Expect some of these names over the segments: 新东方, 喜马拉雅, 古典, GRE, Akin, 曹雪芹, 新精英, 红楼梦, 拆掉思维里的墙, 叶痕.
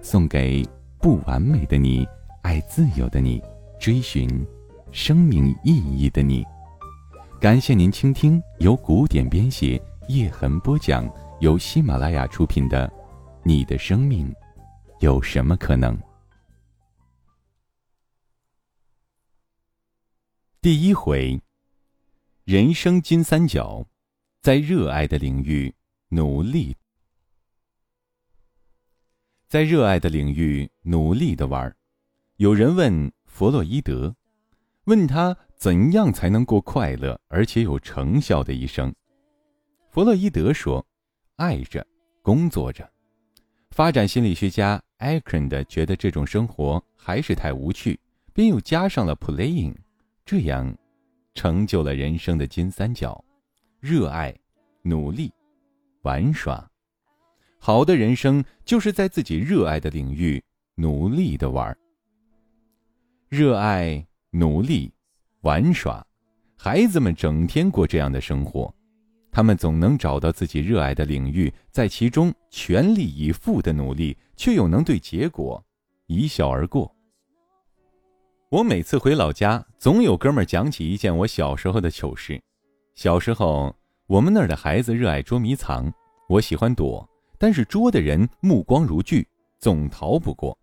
送给不完美的你，爱自由的你，追寻生命意义的你。感谢您倾听由古典编写、叶痕播讲、由喜马拉雅出品的《你的生命有什么可能》。第一回，人生金三角，在热爱的领域努力。在热爱的领域努力的玩。有人问弗洛伊德，问他怎样才能过快乐而且有成效的一生。弗洛伊德说，爱着，工作着。发展心理学家 Akin 的觉得这种生活还是太无趣，便又加上了 playing， 这样成就了人生的金三角：热爱、努力、玩耍。好的人生就是在自己热爱的领域努力的玩。热爱、努力、玩耍，孩子们整天过这样的生活，他们总能找到自己热爱的领域，在其中全力以赴的努力，却又能对结果一笑而过。我每次回老家，总有哥们儿讲起一件我小时候的糗事。小时候，我们那儿的孩子热爱捉迷藏，我喜欢躲，但是捉的人目光如炬，总逃不过。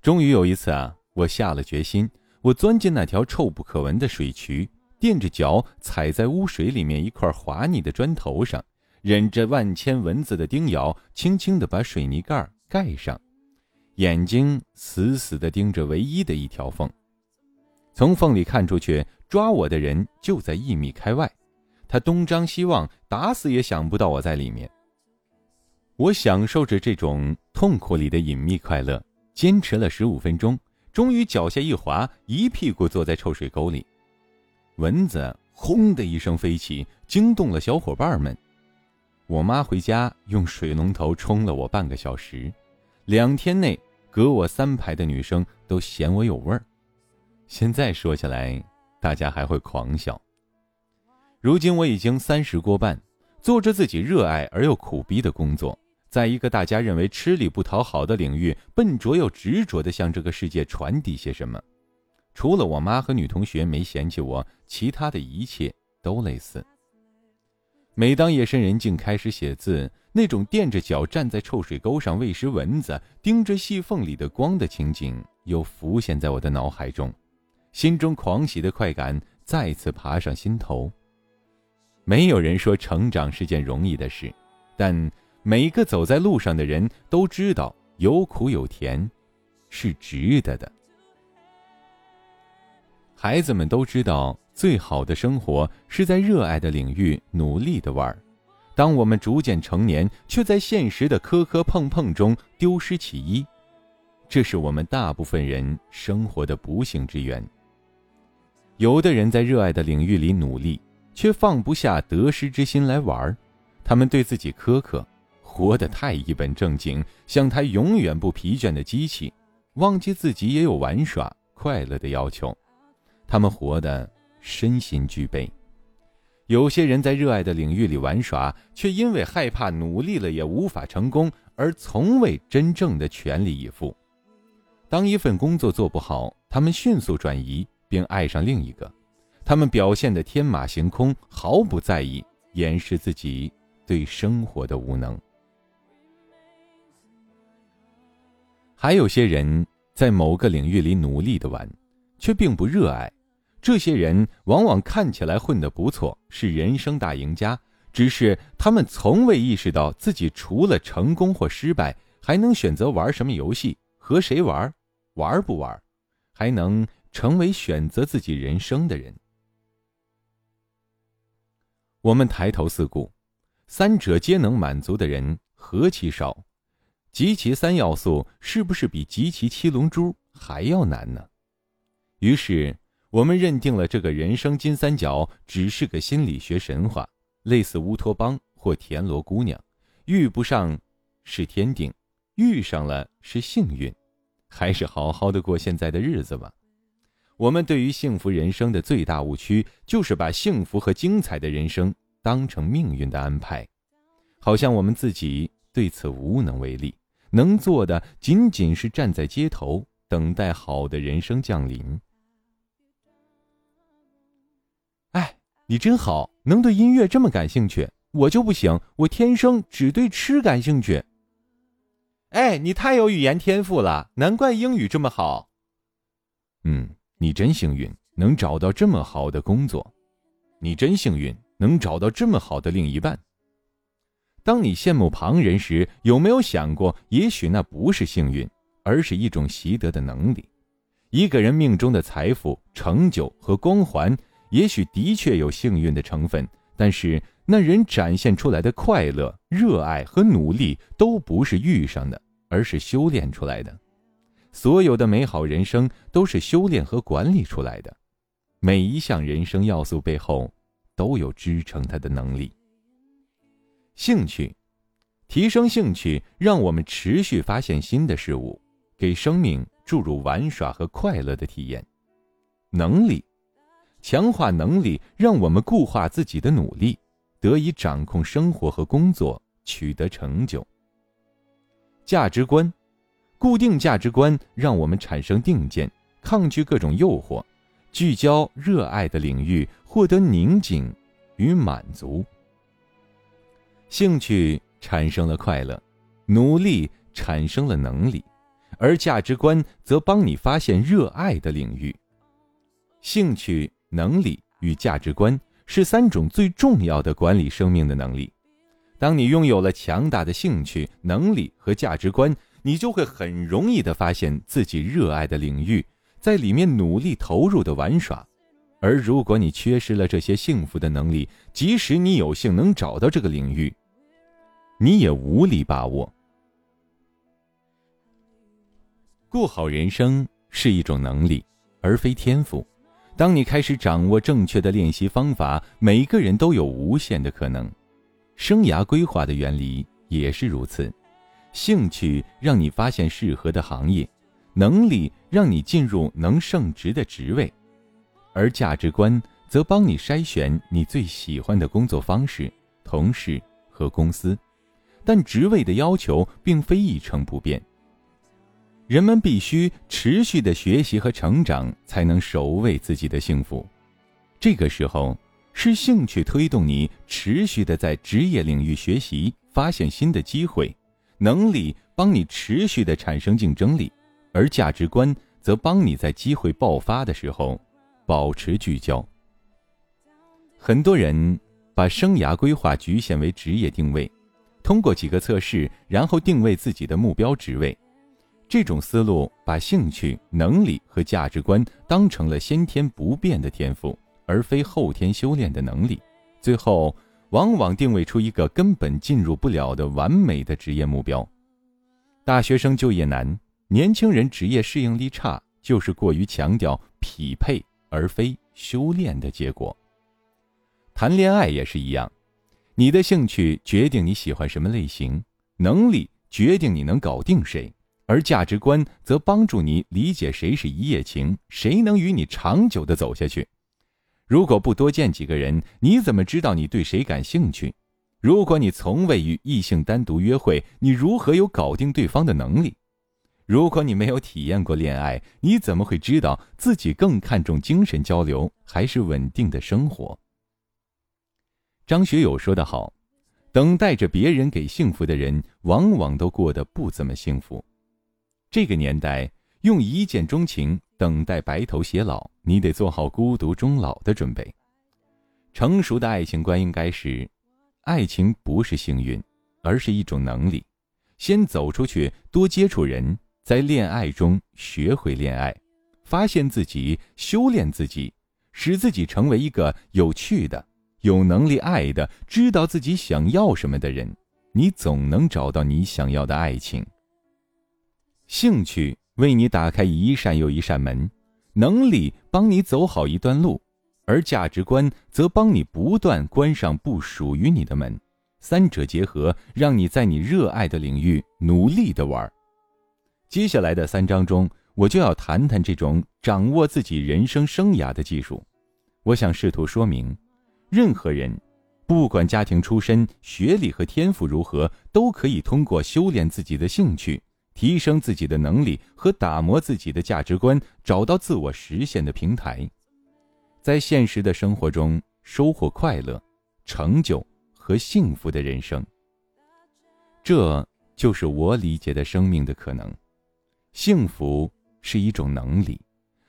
终于有一次啊，我下了决心，我钻进那条臭不可闻的水渠，垫着脚踩在污水里面一块滑腻的砖头上，忍着万千蚊子的叮咬，轻轻地把水泥盖盖上，眼睛死死地盯着唯一的一条缝。从缝里看出去，抓我的人就在1米开外，他东张西望，打死也想不到我在里面。我享受着这种痛苦里的隐秘快乐，坚持了15分钟，终于脚下一滑，一屁股坐在臭水沟里。蚊子轰的一声飞起，惊动了小伙伴们。我妈回家用水龙头冲了我半个小时，2天内隔我3排的女生都嫌我有味儿。现在说起来，大家还会狂笑。如今我已经30过半，做着自己热爱而又苦逼的工作，在一个大家认为吃力不讨好的领域，笨拙又执着地向这个世界传递些什么。除了我妈和女同学没嫌弃我，其他的一切都类似。每当夜深人静开始写字，那种垫着脚站在臭水沟上喂食蚊子，盯着细缝里的光的情景又浮现在我的脑海中，心中狂喜的快感再次爬上心头。没有人说成长是件容易的事，但每个走在路上的人都知道，有苦有甜是值得的。孩子们都知道，最好的生活是在热爱的领域努力的玩。当我们逐渐成年，却在现实的磕磕碰碰中丢失其一，这是我们大部分人生活的不幸之源。有的人在热爱的领域里努力，却放不下得失之心来玩，他们对自己苛刻，活得太一本正经，像台永远不疲倦的机器，忘记自己也有玩耍快乐的要求，他们活得身心俱惫。有些人在热爱的领域里玩耍，却因为害怕努力了也无法成功，而从未真正的全力以赴。当一份工作做不好，他们迅速转移，并爱上另一个。他们表现得天马行空，毫不在意，掩饰自己对生活的无能。还有些人在某个领域里努力地玩，却并不热爱。这些人往往看起来混得不错，是人生大赢家，只是他们从未意识到自己除了成功或失败，还能选择玩什么游戏，和谁玩，玩不玩，还能成为选择自己人生的人。我们抬头四顾，3者皆能满足的人何其少，集齐三要素是不是比集齐七龙珠还要难呢？于是我们认定了这个人生金三角只是个心理学神话，类似乌托邦或田螺姑娘，遇不上是天定，遇上了是幸运，还是好好的过现在的日子吧。我们对于幸福人生的最大误区，就是把幸福和精彩的人生当成命运的安排，好像我们自己对此无能为力，能做的仅仅是站在街头，等待好的人生降临。哎，你真好，能对音乐这么感兴趣，我就不行，我天生只对吃感兴趣。哎，你太有语言天赋了，难怪英语这么好。你真幸运，能找到这么好的工作。你真幸运，能找到这么好的另一半。当你羡慕旁人时，有没有想过，也许那不是幸运，而是一种习得的能力。一个人命中的财富、成就和光环，也许的确有幸运的成分，但是那人展现出来的快乐、热爱和努力都不是遇上的，而是修炼出来的。所有的美好人生都是修炼和管理出来的，每一项人生要素背后都有支撑它的能力。兴趣，提升兴趣，让我们持续发现新的事物，给生命注入玩耍和快乐的体验。能力，强化能力，让我们固化自己的努力，得以掌控生活和工作，取得成就。价值观，固定价值观让我们产生定见，抗拒各种诱惑，聚焦热爱的领域，获得宁静与满足。兴趣产生了快乐，努力产生了能力，而价值观则帮你发现热爱的领域。兴趣、能力与价值观是三种最重要的管理生命的能力。当你拥有了强大的兴趣、能力和价值观，你就会很容易地发现自己热爱的领域，在里面努力投入的玩耍。而如果你缺失了这些幸福的能力，即使你有幸能找到这个领域，你也无力把握。过好人生是一种能力，而非天赋。当你开始掌握正确的练习方法，每个人都有无限的可能。生涯规划的原理也是如此。兴趣让你发现适合的行业，能力让你进入能升职的职位，而价值观则帮你筛选你最喜欢的工作方式、同事和公司。但职位的要求并非一成不变，人们必须持续的学习和成长，才能守卫自己的幸福。这个时候是兴趣推动你持续的在职业领域学习，发现新的机会。能力帮你持续地产生竞争力，而价值观则帮你在机会爆发的时候保持聚焦。很多人把生涯规划局限为职业定位，通过几个测试，然后定位自己的目标职位。这种思路把兴趣、能力和价值观当成了先天不变的天赋，而非后天修炼的能力。最后往往定位出一个根本进入不了的完美的职业目标。大学生就业难，年轻人职业适应力差，就是过于强调匹配而非修炼的结果。谈恋爱也是一样，你的兴趣决定你喜欢什么类型，能力决定你能搞定谁，而价值观则帮助你理解谁是一夜情，谁能与你长久地走下去。如果不多见几个人，你怎么知道你对谁感兴趣？如果你从未与异性单独约会，你如何有搞定对方的能力？如果你没有体验过恋爱，你怎么会知道自己更看重精神交流，还是稳定的生活？张学友说得好，等待着别人给幸福的人，往往都过得不怎么幸福。这个年代，用一见钟情等待白头偕老，你得做好孤独终老的准备。成熟的爱情观应该是，爱情不是幸运，而是一种能力。先走出去，多接触人，在恋爱中学会恋爱，发现自己，修炼自己，使自己成为一个有趣的、有能力爱的、知道自己想要什么的人，你总能找到你想要的爱情，兴趣为你打开一扇又一扇门，能力帮你走好一段路，而价值观则帮你不断关上不属于你的门。三者结合，让你在你热爱的领域努力地玩。接下来的3章中，我就要谈谈这种掌握自己人生生涯的技术。我想试图说明，任何人不管家庭出身、学历和天赋如何，都可以通过修炼自己的兴趣，提升自己的能力和打磨自己的价值观，找到自我实现的平台，在现实的生活中收获快乐、成就和幸福的人生。这就是我理解的生命的可能。幸福是一种能力，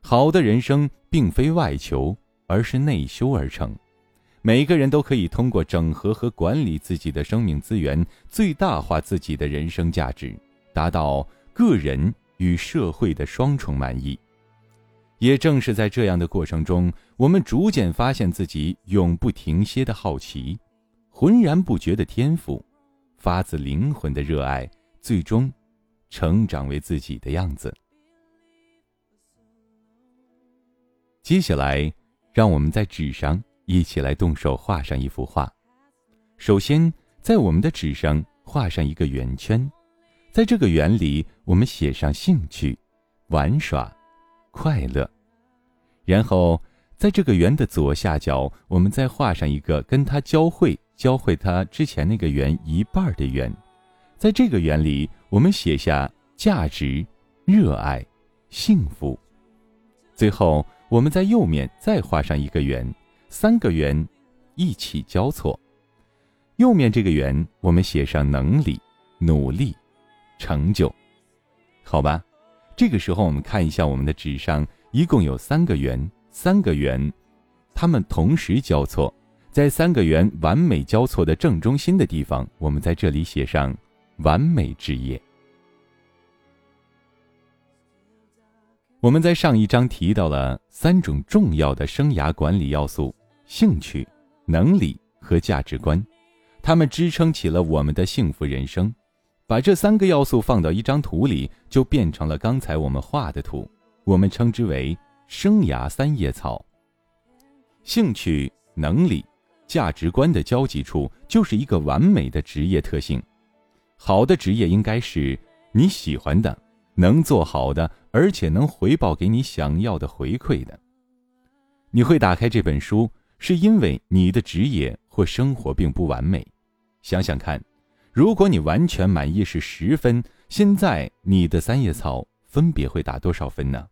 好的人生并非外求，而是内修而成。每个人都可以通过整合和管理自己的生命资源，最大化自己的人生价值，达到个人与社会的双重满意。也正是在这样的过程中，我们逐渐发现自己永不停歇的好奇，浑然不觉的天赋，发自灵魂的热爱，最终成长为自己的样子。接下来，让我们在纸上一起来动手画上一幅画。首先，在我们的纸上画上一个圆圈，在这个圆里，我们写上兴趣、玩耍、快乐。然后，在这个圆的左下角，我们再画上一个跟它交汇它之前那个圆一半的圆。在这个圆里，我们写下价值、热爱、幸福。最后，我们在右面再画上一个圆，3个圆一起交错。右面这个圆，我们写上能力、努力、成就。好吧，这个时候我们看一下我们的纸上一共有3个圆，它们同时交错。在3个圆完美交错的正中心的地方，我们在这里写上完美之夜。我们在上一章提到了3种重要的生涯管理要素：兴趣、能力和价值观，它们支撑起了我们的幸福人生。把这3个要素放到一张图里，就变成了刚才我们画的图，我们称之为生涯3叶草。兴趣、能力、价值观的交集处，就是一个完美的职业特性。好的职业应该是你喜欢的、能做好的，而且能回报给你想要的回馈的。你会打开这本书，是因为你的职业或生活并不完美。想想看，如果你完全满意是10分，现在你的3叶草分别会打多少分呢？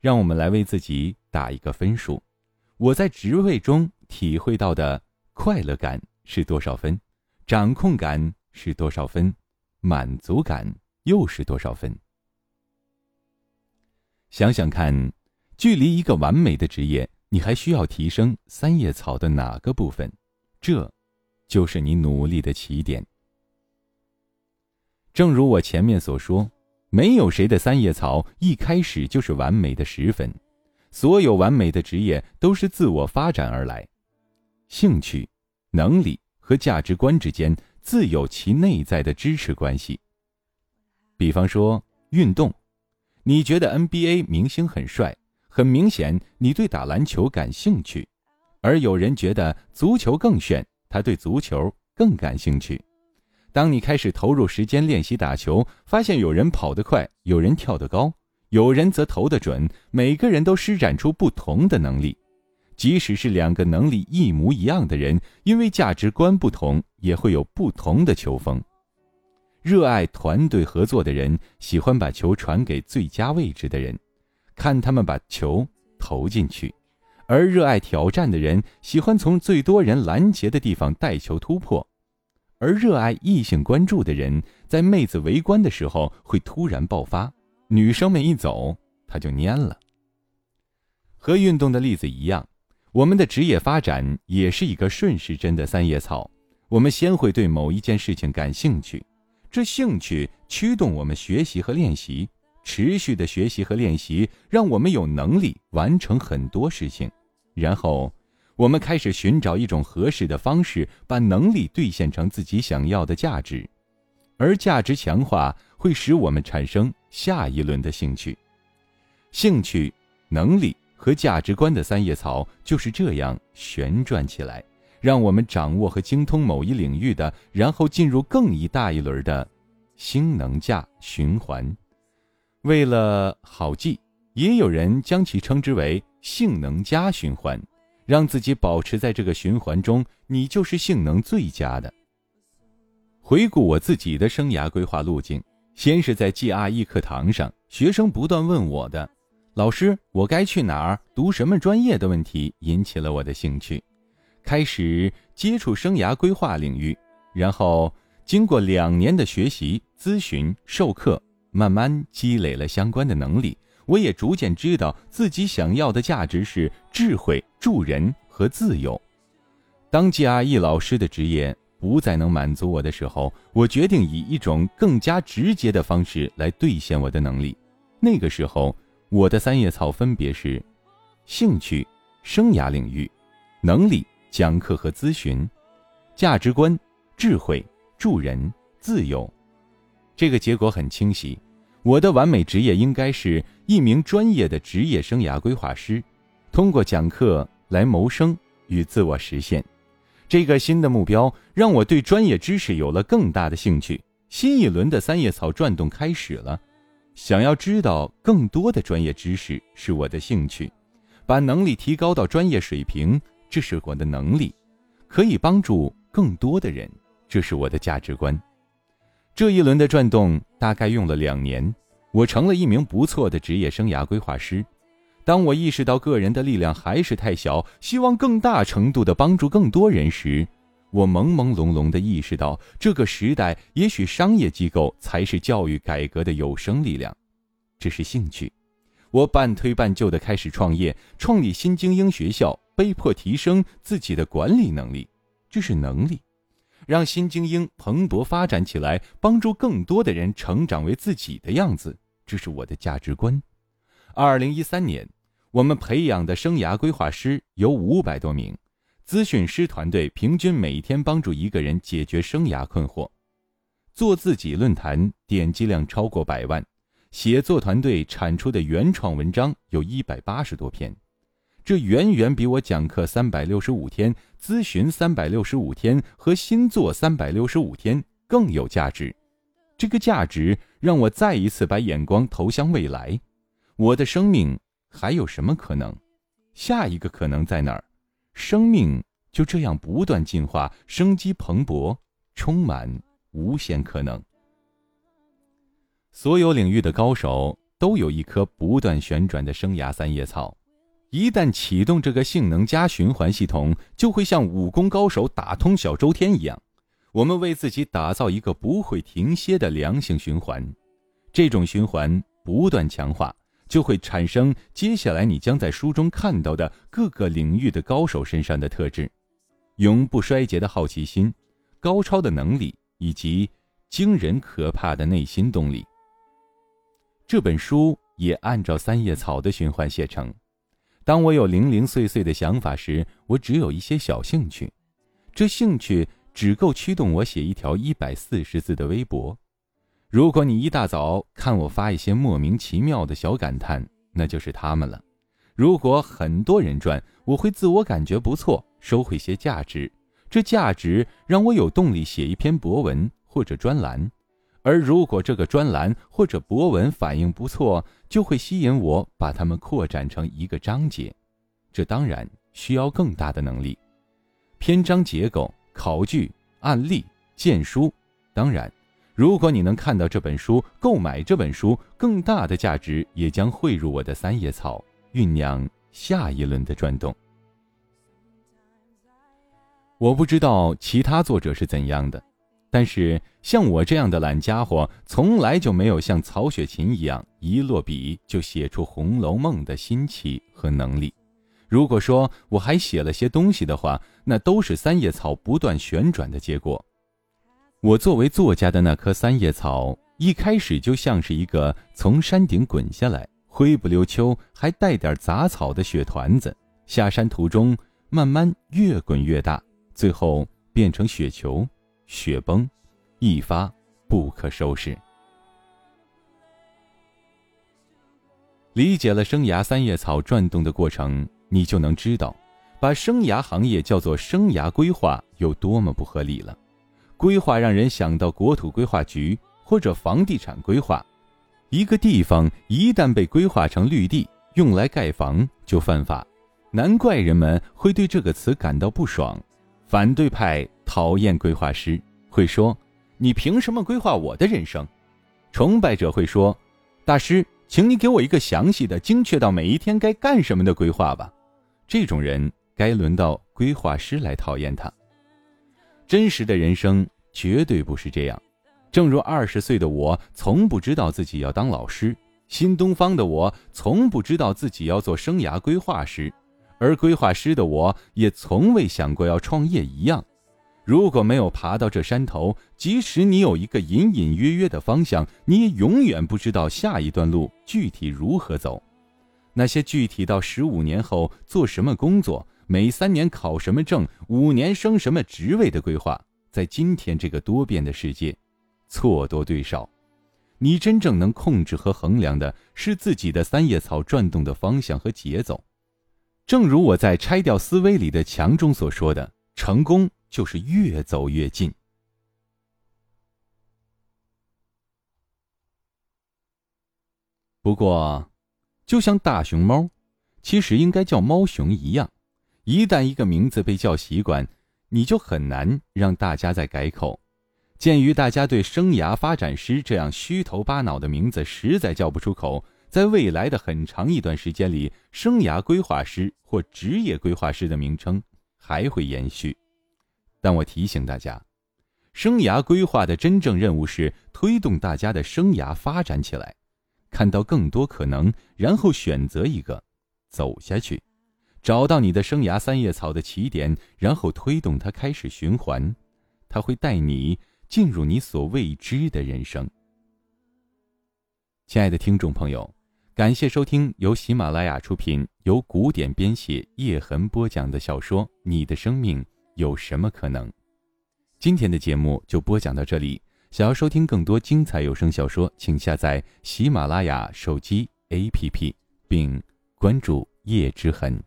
让我们来为自己打一个分数。我在职位中体会到的快乐感是多少分？掌控感是多少分？满足感又是多少分？想想看，距离一个完美的职业，你还需要提升3叶草的哪个部分？这就是你努力的起点。正如我前面所说，没有谁的3叶草一开始就是完美的10分。所有完美的职业都是自我发展而来。兴趣、能力和价值观之间自有其内在的支持关系。比方说运动，你觉得 NBA 明星很帅，很明显你对打篮球感兴趣，而有人觉得足球更炫，他对足球更感兴趣。当你开始投入时间练习打球，发现有人跑得快，有人跳得高，有人则投得准，每个人都施展出不同的能力。即使是2个能力一模一样的人，因为价值观不同，也会有不同的球风。热爱团队合作的人喜欢把球传给最佳位置的人，看他们把球投进去。而热爱挑战的人喜欢从最多人拦截的地方带球突破。而热爱异性关注的人，在妹子围观的时候会突然爆发，女生们一走他就蔫了。和运动的例子一样，我们的职业发展也是一个顺时针的3叶草。我们先会对某一件事情感兴趣，这兴趣驱动我们学习和练习，持续的学习和练习让我们有能力完成很多事情。然后，我们开始寻找一种合适的方式，把能力兑现成自己想要的价值。而价值强化会使我们产生下一轮的兴趣。兴趣、能力和价值观的三叶草就是这样旋转起来，让我们掌握和精通某一领域的，然后进入更一大一轮的新能价循环。为了好记，也有人将其称之为性能加循环，让自己保持在这个循环中，你就是性能最佳的。回顾我自己的生涯规划路径，先是在 GRE 课堂上，学生不断问我的老师我该去哪儿读什么专业的问题引起了我的兴趣，开始接触生涯规划领域，然后经过2年的学习、咨询、授课，慢慢积累了相关的能力。我也逐渐知道自己想要的价值是智慧、助人和自由。当 GRE 老师的职业不再能满足我的时候，我决定以一种更加直接的方式来兑现我的能力。那个时候，我的三叶草分别是兴趣、生涯领域、能力、讲课和咨询、价值观、智慧、助人、自由。这个结果很清晰，我的完美职业应该是一名专业的职业生涯规划师，通过讲课来谋生与自我实现。这个新的目标让我对专业知识有了更大的兴趣，新一轮的三叶草转动开始了。想要知道更多的专业知识是我的兴趣，把能力提高到专业水平，这是我的能力，可以帮助更多的人，这是我的价值观。这一轮的转动大概用了2年，我成了一名不错的职业生涯规划师。当我意识到个人的力量还是太小，希望更大程度地帮助更多人时，我朦朦胧胧地意识到，这个时代也许商业机构才是教育改革的有生力量。这是兴趣。我半推半就地开始创业，创立新精英学校，被迫提升自己的管理能力，这是能力，让新精英蓬勃发展起来，帮助更多的人成长为自己的样子，这是我的价值观。2013年，我们培养的生涯规划师有500多名，咨询师团队平均每天帮助一个人解决生涯困惑。做自己论坛点击量超过100万，写作团队产出的原创文章有180多篇。这远远比我讲课365天、咨询365天和新作365天更有价值。这个价值让我再一次把眼光投向未来。我的生命还有什么可能？下一个可能在哪儿？生命就这样不断进化，生机蓬勃，充满无限可能。所有领域的高手都有一颗不断旋转的生涯三叶草。一旦启动这个性能加循环系统，就会像武功高手打通小周天一样，我们为自己打造一个不会停歇的良性循环。这种循环不断强化，就会产生接下来你将在书中看到的各个领域的高手身上的特质：永不衰竭的好奇心、高超的能力以及惊人可怕的内心动力。这本书也按照三叶草的循环写成。当我有零零碎碎的想法时，我只有一些小兴趣，这兴趣只够驱动我写一条140字的微博。如果你一大早看我发一些莫名其妙的小感叹，那就是他们了。如果很多人转，我会自我感觉不错，收回些价值，这价值让我有动力写一篇博文或者专栏。而如果这个专栏或者博文反应不错，就会吸引我把它们扩展成一个章节。这当然需要更大的能力，篇章结构、考据、案例、荐书。当然，如果你能看到这本书，购买这本书，更大的价值也将汇入我的三叶草，酝酿下一轮的转动。我不知道其他作者是怎样的，但是像我这样的懒家伙，从来就没有像曹雪芹一样一落笔就写出《红楼梦》的新奇和能力。如果说我还写了些东西的话，那都是三叶草不断旋转的结果。我作为作家的那棵三叶草，一开始就像是一个从山顶滚下来，灰不溜秋还带点杂草的雪团子，下山途中慢慢越滚越大，最后变成雪球、雪崩，一发不可收拾。理解了生涯三叶草转动的过程，你就能知道把生涯行业叫做生涯规划有多么不合理了。规划让人想到国土规划局或者房地产规划，一个地方一旦被规划成绿地用来盖房就犯法，难怪人们会对这个词感到不爽。反对派讨厌规划师，会说你凭什么规划我的人生？崇拜者会说，大师，请你给我一个详细的、精确到每一天该干什么的规划吧。这种人该轮到规划师来讨厌他。真实的人生绝对不是这样。正如20岁的我从不知道自己要当老师，新东方的我从不知道自己要做生涯规划师，而规划师的我也从未想过要创业一样。如果没有爬到这山头，即使你有一个隐隐约约的方向，你也永远不知道下一段路具体如何走。那些具体到15年后做什么工作，每3年考什么证，5年升什么职位的规划，在今天这个多变的世界错多对少。你真正能控制和衡量的是自己的三叶草转动的方向和节奏。正如我在《拆掉思维》里的墙中所说的，成功就是越走越近。不过就像大熊猫，其实应该叫猫熊一样，一旦一个名字被叫习惯，你就很难让大家再改口。鉴于大家对生涯发展师这样虚头巴脑的名字实在叫不出口，在未来的很长一段时间里，生涯规划师或职业规划师的名称还会延续。但我提醒大家，生涯规划的真正任务是推动大家的生涯发展起来，看到更多可能，然后选择一个走下去，找到你的生涯三叶草的起点，然后推动它开始循环，它会带你进入你所未知的人生。亲爱的听众朋友，感谢收听由喜马拉雅出品，由古典编写，叶痕播讲的小说《你的生命有什么可能》。今天的节目就播讲到这里，想要收听更多精彩有声小说，请下载喜马拉雅手机 APP 并关注叶之痕。